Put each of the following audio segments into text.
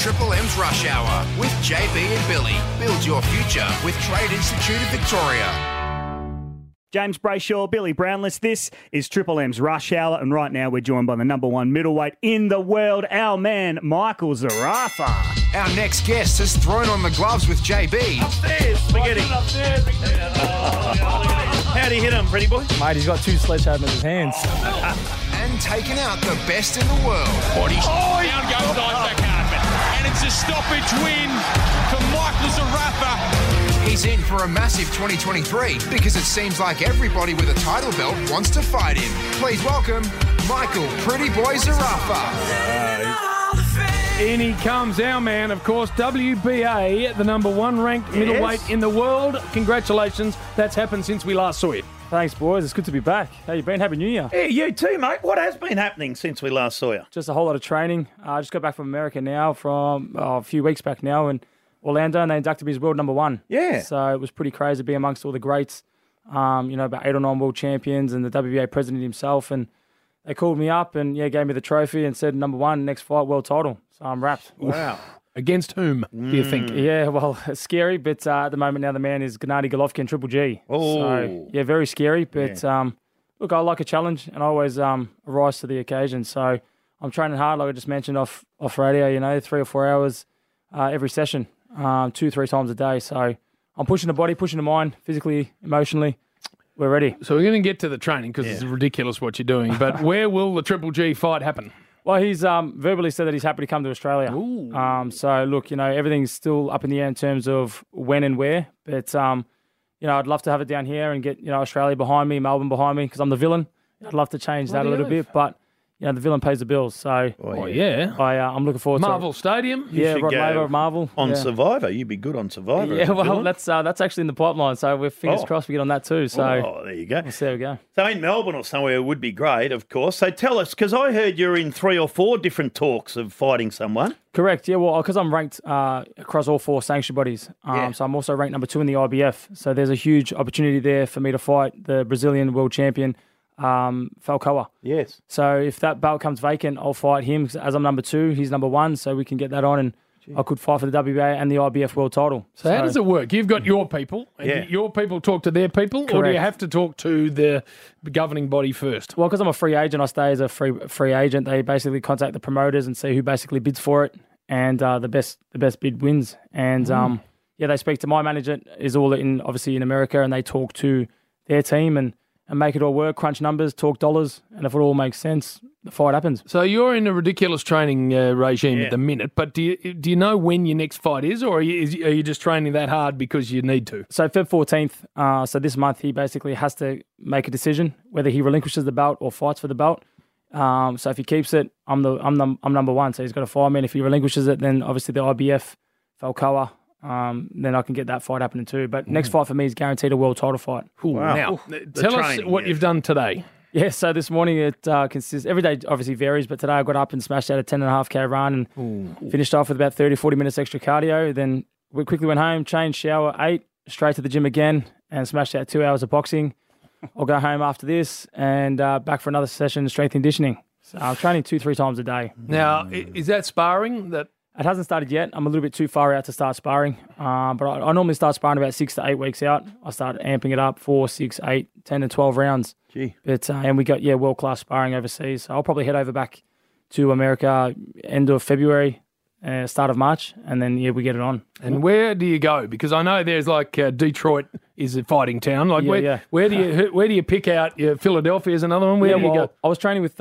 Triple M's Rush Hour with JB and Billy. Build your future with Trade Institute of Victoria. James Brayshaw, Billy Brownless, this is Triple M's Rush Hour, and right now we're joined by the number one middleweight in the world, our man, Michael Zerafa. Our next guest has thrown on the gloves with JB. Upstairs, spaghetti. How'd he hit him, pretty boy? Mate, he's got two sledgehammers in his hands. And taken out the best in the world. Down goes Isaac Hardman, and it's a stoppage win for Michael Zerafa. He's in for a massive 2023 because it seems like everybody with a title belt wants to fight him. Please welcome Michael Pretty Boy Zerafa. In he comes, our man, of course, WBA, the number one ranked middleweight in the world. Congratulations, that's happened since we last saw you. Thanks, boys. It's good to be back. How you been? Happy New Year. Yeah, you too, mate. What has been happening since we last saw you? Just a whole lot of training. I just got back from America now from a few weeks back now, and Orlando, and they inducted me as world number one. Yeah. So it was pretty crazy to be amongst all the greats, about 8 or 9 world champions and the WBA president himself. And they called me up and, gave me the trophy and said, number one, next fight, world title. So I'm wrapped. Wow. Against whom, do you think? Yeah, well, it's scary, but at the moment now the man is Gennady Golovkin, Triple G. Oh. So, yeah, very scary. But, look, I like a challenge and I always rise to the occasion. So I'm training hard, like I just mentioned, off radio, 3 or 4 hours every session. 2-3 times a day. So I'm pushing the body, pushing the mind, physically, emotionally. We're ready. So we're going to get to the training because it's ridiculous what you're doing. But where will the Triple G fight happen? Well, he's verbally said that he's happy to come to Australia. Ooh. So look, everything's still up in the air in terms of when and where. But, I'd love to have it down here and get, Australia behind me, Melbourne behind me because I'm the villain. I'd love to change that a little bit, but... the villain pays the bills, so... Oh, yeah. I'm looking forward to... Marvel Stadium. Yeah, Rod Laver of Marvel. On Survivor. You'd be good on Survivor. Yeah, well, that's actually in the pipeline, so we're fingers crossed we get on that too, so... Oh, there you go. We'll see how we go. So in Melbourne or somewhere would be great, of course. So tell us, because I heard you're in 3 or 4 different talks of fighting someone. Correct, yeah, well, because I'm ranked across all 4 sanction bodies, so I'm also ranked number 2 in the IBF, so there's a huge opportunity there for me to fight the Brazilian world champion, Falcão. Yes. So if that belt comes vacant, I'll fight him as I'm number 2. He's number 1, so we can get that on, and I could fight for the WBA and the IBF world title. So how does it work? You've got your people, and your people talk to their people, or do you have to talk to the governing body first? Well, because I'm a free agent, I stay as a free agent. They basically contact the promoters and see who basically bids for it, and the best bid wins. And they speak to my manager, is all obviously in America, and they talk to their team and make it all work, crunch numbers, talk dollars, and if it all makes sense, the fight happens. So you're in a ridiculous training regime at the minute, but do you know when your next fight is, or are you just training that hard because you need to? So Feb 14th, so this month, he basically has to make a decision whether he relinquishes the belt or fights for the belt. So if he keeps it, I'm number 1, so he's got to fight me, and if he relinquishes it, then obviously the IBF, Falcão, then I can get that fight happening too. But next fight for me is guaranteed a world title fight. Ooh, wow. Now, tell us what you've done today. Yeah, so this morning it consists, every day obviously varies, but today I got up and smashed out a 10.5K run and finished off with about 30-40 minutes extra cardio. Then we quickly went home, changed, shower, ate, straight to the gym again and smashed out 2 hours of boxing. I'll go home after this and back for another session of strength conditioning. So I'm training 2-3 times a day. Now, is that sparring that... It hasn't started yet. I'm a little bit too far out to start sparring, but I normally start sparring about 6 to 8 weeks out. I start amping it up 4, 6, 8, 10 and 12 rounds. Gee. But, and we got, world-class sparring overseas. So I'll probably head over back to America end of February, start of March, and then, we get it on. And where do you go? Because I know there's Detroit is a fighting town. Where do you pick out? Philadelphia is another one. Where do you go? I was training with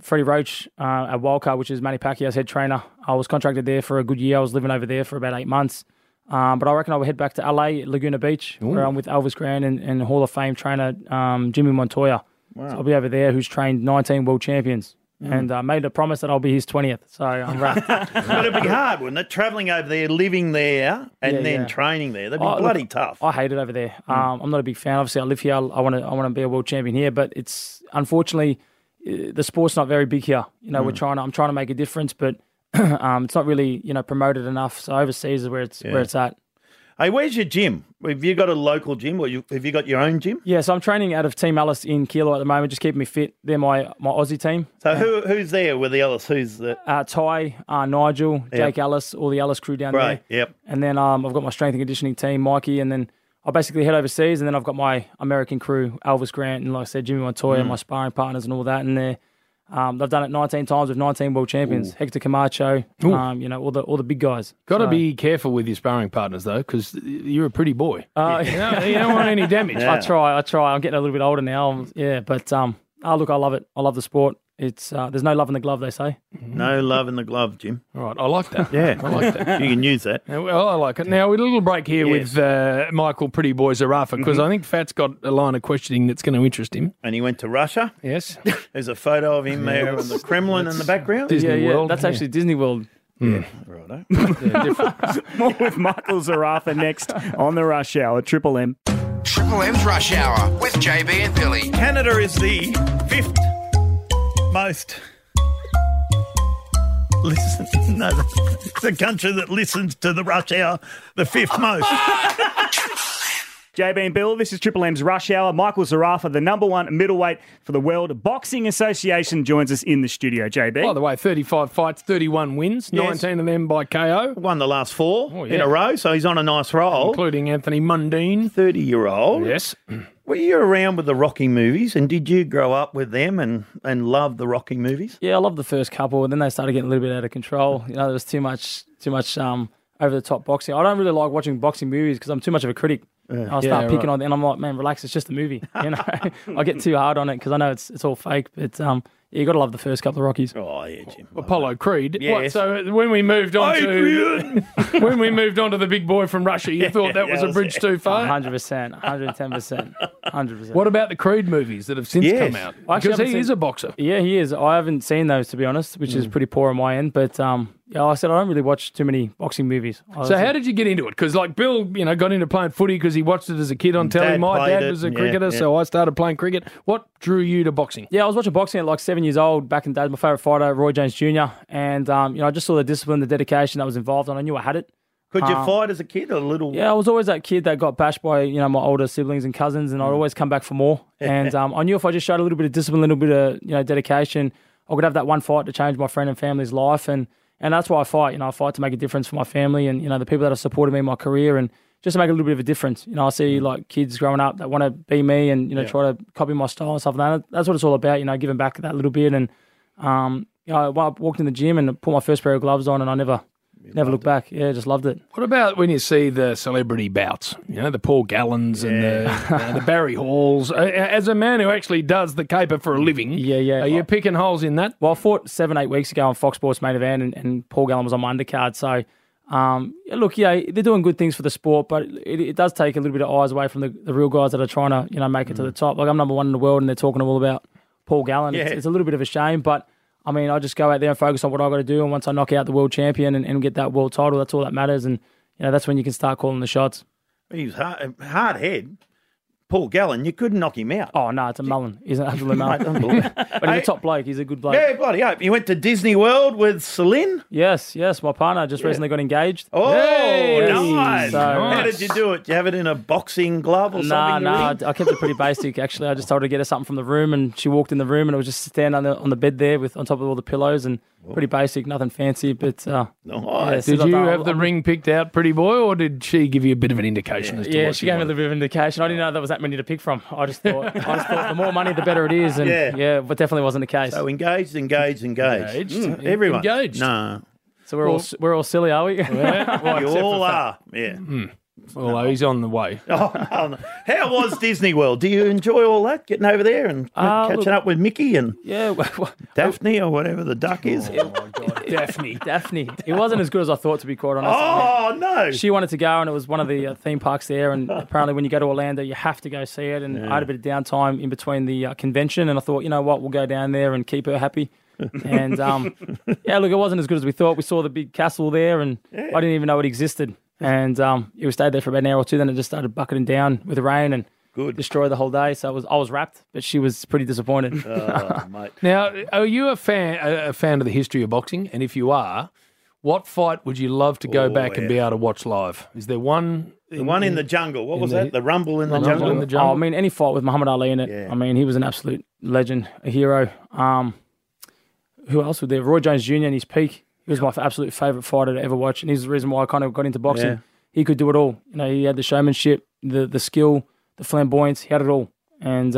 Freddie Roach at Wildcard, which is Manny Pacquiao's head trainer. I was contracted there for a good year. I was living over there for about 8 months. But I reckon I would head back to LA, Laguna Beach, where I'm with Elvis Grant and Hall of Fame trainer Jimmy Montoya. Wow. So I'll be over there, who's trained 19 world champions. And made a promise that I'll be his 20th, so I'm wrapped. But it'd be hard, wouldn't it? Travelling over there, living there, and then training there. That'd be tough. I hate it over there. I'm not a big fan. Obviously, I live here. I want to be a world champion here, but it's unfortunately the sport's not very big here. I'm trying to make a difference, but it's not really promoted enough. So overseas is where it's at. Hey, where's your gym? Have you got a local gym or have you got your own gym? Yeah, so I'm training out of Team Alice in Kielo at the moment, just keeping me fit. They're my Aussie team. So who's there with the Alice? Who's the... Ty, Nigel, Jake Alice, all the Alice crew down there. Yep. And then I've got my strength and conditioning team, Mikey, and then I basically head overseas, and then I've got my American crew, Elvis Grant, and like I said, Jimmy Montoya, my sparring partners and all that in there. They've done it 19 times with 19 world champions. Ooh. Hector Camacho, you know, all the big guys. Got to be careful with your sparring partners though, because you're a pretty boy. You don't want any damage. Yeah. I try. I'm getting a little bit older now. Yeah, but look, I love it. I love the sport. It's there's no love in the glove, they say. No love in the glove, Jim. All right, I like that. Yeah, I like that. You can use that. Well, I like it. Now, we're a little break here with Michael Pretty Boy Zerafa, because I think Fat's got a line of questioning that's going to interest him. And he went to Russia. Yes. There's a photo of him there in the Kremlin in the background. Disney World. That's actually Disney World. Yeah, righto. More with Michael Zerafa next on the Rush Hour, Triple M. Triple M's Rush Hour with JB and Billy. Canada is the fifth most listen. No, it's a country that listens to the Rush Hour, the fifth most. JB and Bill, this is Triple M's Rush Hour. Michael Zerafa, the number one middleweight for the World Boxing Association, joins us in the studio, JB. By the way, 35 fights, 31 wins, 19 of them by KO. Won the last four in a row, so he's on a nice roll. Including Anthony Mundine. 30-year-old. Yes. Were you around with the Rocky movies, and did you grow up with them and love the Rocky movies? Yeah, I loved the first couple, and then they started getting a little bit out of control. You know, there was too much over-the-top boxing. I don't really like watching boxing movies because I'm too much of a critic. I'll start picking on them, and I'm like, man, relax, it's just a movie. You know, I get too hard on it because I know it's all fake, but... you got to love the first couple of Rockies. Oh yeah, Jim. Apollo Creed. Yes. What, so when we moved on to the big boy from Russia, you thought that was a bridge too far? 100%, 110%, 100%. What about the Creed movies that have since come out? Because he is a boxer. Yeah, he is. I haven't seen those, to be honest, which is pretty poor on my end. But I said I don't really watch too many boxing movies. So how did you get into it? Because like Bill, you know, got into playing footy because he watched it as a kid on telly. My dad was a cricketer, so I started playing cricket. What drew you to boxing? Yeah, I was watching boxing at like 7 years old back in the day. My favourite fighter, Roy Jones Jr. And, you know, I just saw the discipline, the dedication that was involved, and I knew I had it. Could you fight as a kid or a little? Yeah, I was always that kid that got bashed by, you know, my older siblings and cousins, and I'd always come back for more. And I knew if I just showed a little bit of discipline, a little bit of, you know, dedication, I could have that one fight to change my friend and family's life. And that's why I fight. You know, I fight to make a difference for my family and, you know, the people that have supported me in my career, and just to make a little bit of a difference. You know, I see like kids growing up that want to be me and, you know, try to copy my style and stuff like that. That's what it's all about, you know, giving back that little bit. And, you know, I walked in the gym and put my first pair of gloves on, and I never looked back. Yeah, just loved it. What about when you see the celebrity bouts? You know, the Paul Gallens and the Barry Halls. As a man who actually does the caper for a living, are you picking holes in that? Well, I fought 7-8 weeks ago on Fox Sports Main Event, and Paul Gallen was on my undercard. So, look, they're doing good things for the sport, but it does take a little bit of eyes away from the real guys that are trying to, you know, make it to the top. Like, I'm number one in the world, and they're talking all about Paul Gallen. Yeah. It's a little bit of a shame, but... I mean, I just go out there and focus on what I've got to do, and once I knock out the world champion and get that world title, that's all that matters, and you know that's when you can start calling the shots. He was hard head, Paul Gallen. You couldn't knock him out. Oh, no, it's a mullen. He's an absolute mullen. But he's a top bloke. He's a good bloke. Yeah, bloody hope. You went to Disney World with Celine? Yes. My partner just recently got engaged. Oh, nice. So, how did you do it? Did you have it in a boxing glove or something? No, I kept it pretty basic, actually. I just told her to get her something from the room, and she walked in the room, and it was just standing on the bed there on top of all the pillows, and pretty basic, nothing fancy. But nice. Did you have the ring picked out, Pretty Boy, or did she give you a bit of an indication as to what she gave me a little bit of an indication. I didn't know that was that many to pick from. I just thought the more money, the better it is. And but definitely wasn't the case. So engaged. Everyone. Engaged. No. So we're all silly, are we? Yeah. Well, you all are. Yeah. Mm. Although he's on the way. How was Disney World? Do you enjoy all that, getting over there and catching up with Mickey and Daphne or whatever the duck is? Oh, my God. Daphne. It wasn't as good as I thought, to be quite honest. Oh, no. She wanted to go, and it was one of the theme parks there, and apparently when you go to Orlando, you have to go see it, and I had a bit of downtime in between the convention, and I thought, you know what, we'll go down there and keep her happy. And, look, it wasn't as good as we thought. We saw the big castle there, and I didn't even know it existed. And we stayed there for about an hour or two. Then it just started bucketing down with rain and destroyed the whole day. So I was wrapped, but she was pretty disappointed. Oh, mate. Now, are you a fan of the history of boxing? And if you are, What fight would you love to go back and be able to watch live? Is there one? The one in the jungle. What was that? The Rumble in the Jungle? Oh, I mean, any fight with Muhammad Ali in it. Yeah. I mean, he was an absolute legend, a hero. Who else was there? Roy Jones Jr. in his peak. He was my absolute favourite fighter to ever watch, and he's the reason why I kind of got into boxing. Yeah. He could do it all. You know, he had the showmanship, the skill, the flamboyance. He had it all. And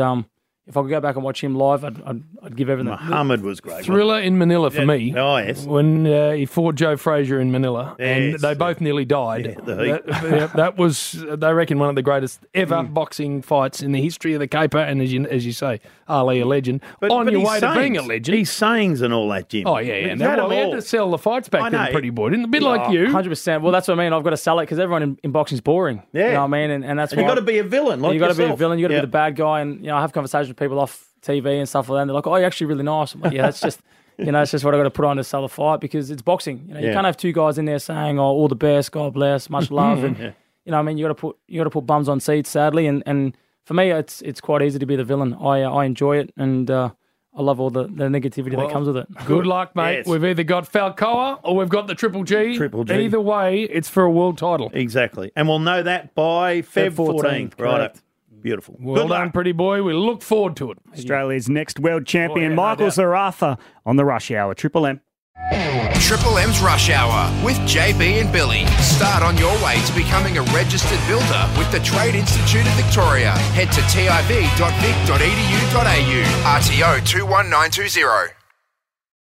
if I could go back and watch him live, I'd give everything. Muhammad was great. Thriller in Manila for me. Oh, yes. When he fought Joe Frazier in Manila, and they both nearly died. Yeah, that was, they reckon, one of the greatest ever boxing fights in the history of the caper. And as you say, Ali, a legend. But your way to being a legend. His sayings and all that, Jim. Oh, yeah, yeah. Well, we had to sell the fights back then, pretty boy. Didn't it? A bit like you. 100%. Well, that's what I mean. I've got to sell it because everyone in boxing's boring. Yeah. You know what I mean? And that's why you've got to be a villain. Like you've got to be a villain. You've got to be the bad guy. And, you know, I have conversations people off TV and stuff like that, and they're like, oh, you're actually really nice. I'm like, yeah, that's just, you know, it's just what I've got to put on to sell a fight because it's boxing. You know, you can't have two guys in there saying, oh, all the best, God bless, much love. And, you know, I mean, you got to put bums on seats, sadly. And for me, it's quite easy to be the villain. I enjoy it. And, I love all the negativity that comes with it. Good luck, mate. Yes. We've either got Falcão or we've got the Triple G. Triple G. Either way, it's for a world title. Exactly. And we'll know that by Feb 14th. Right. Beautiful. Well done, pretty boy. We look forward to it. Australia's next world champion, Michael Zerafa, on the Rush Hour. Triple M. Triple M's Rush Hour with JB and Billy. Start on your way to becoming a registered builder with the Trade Institute of Victoria. Head to tiv.vic.edu.au. RTO 21920.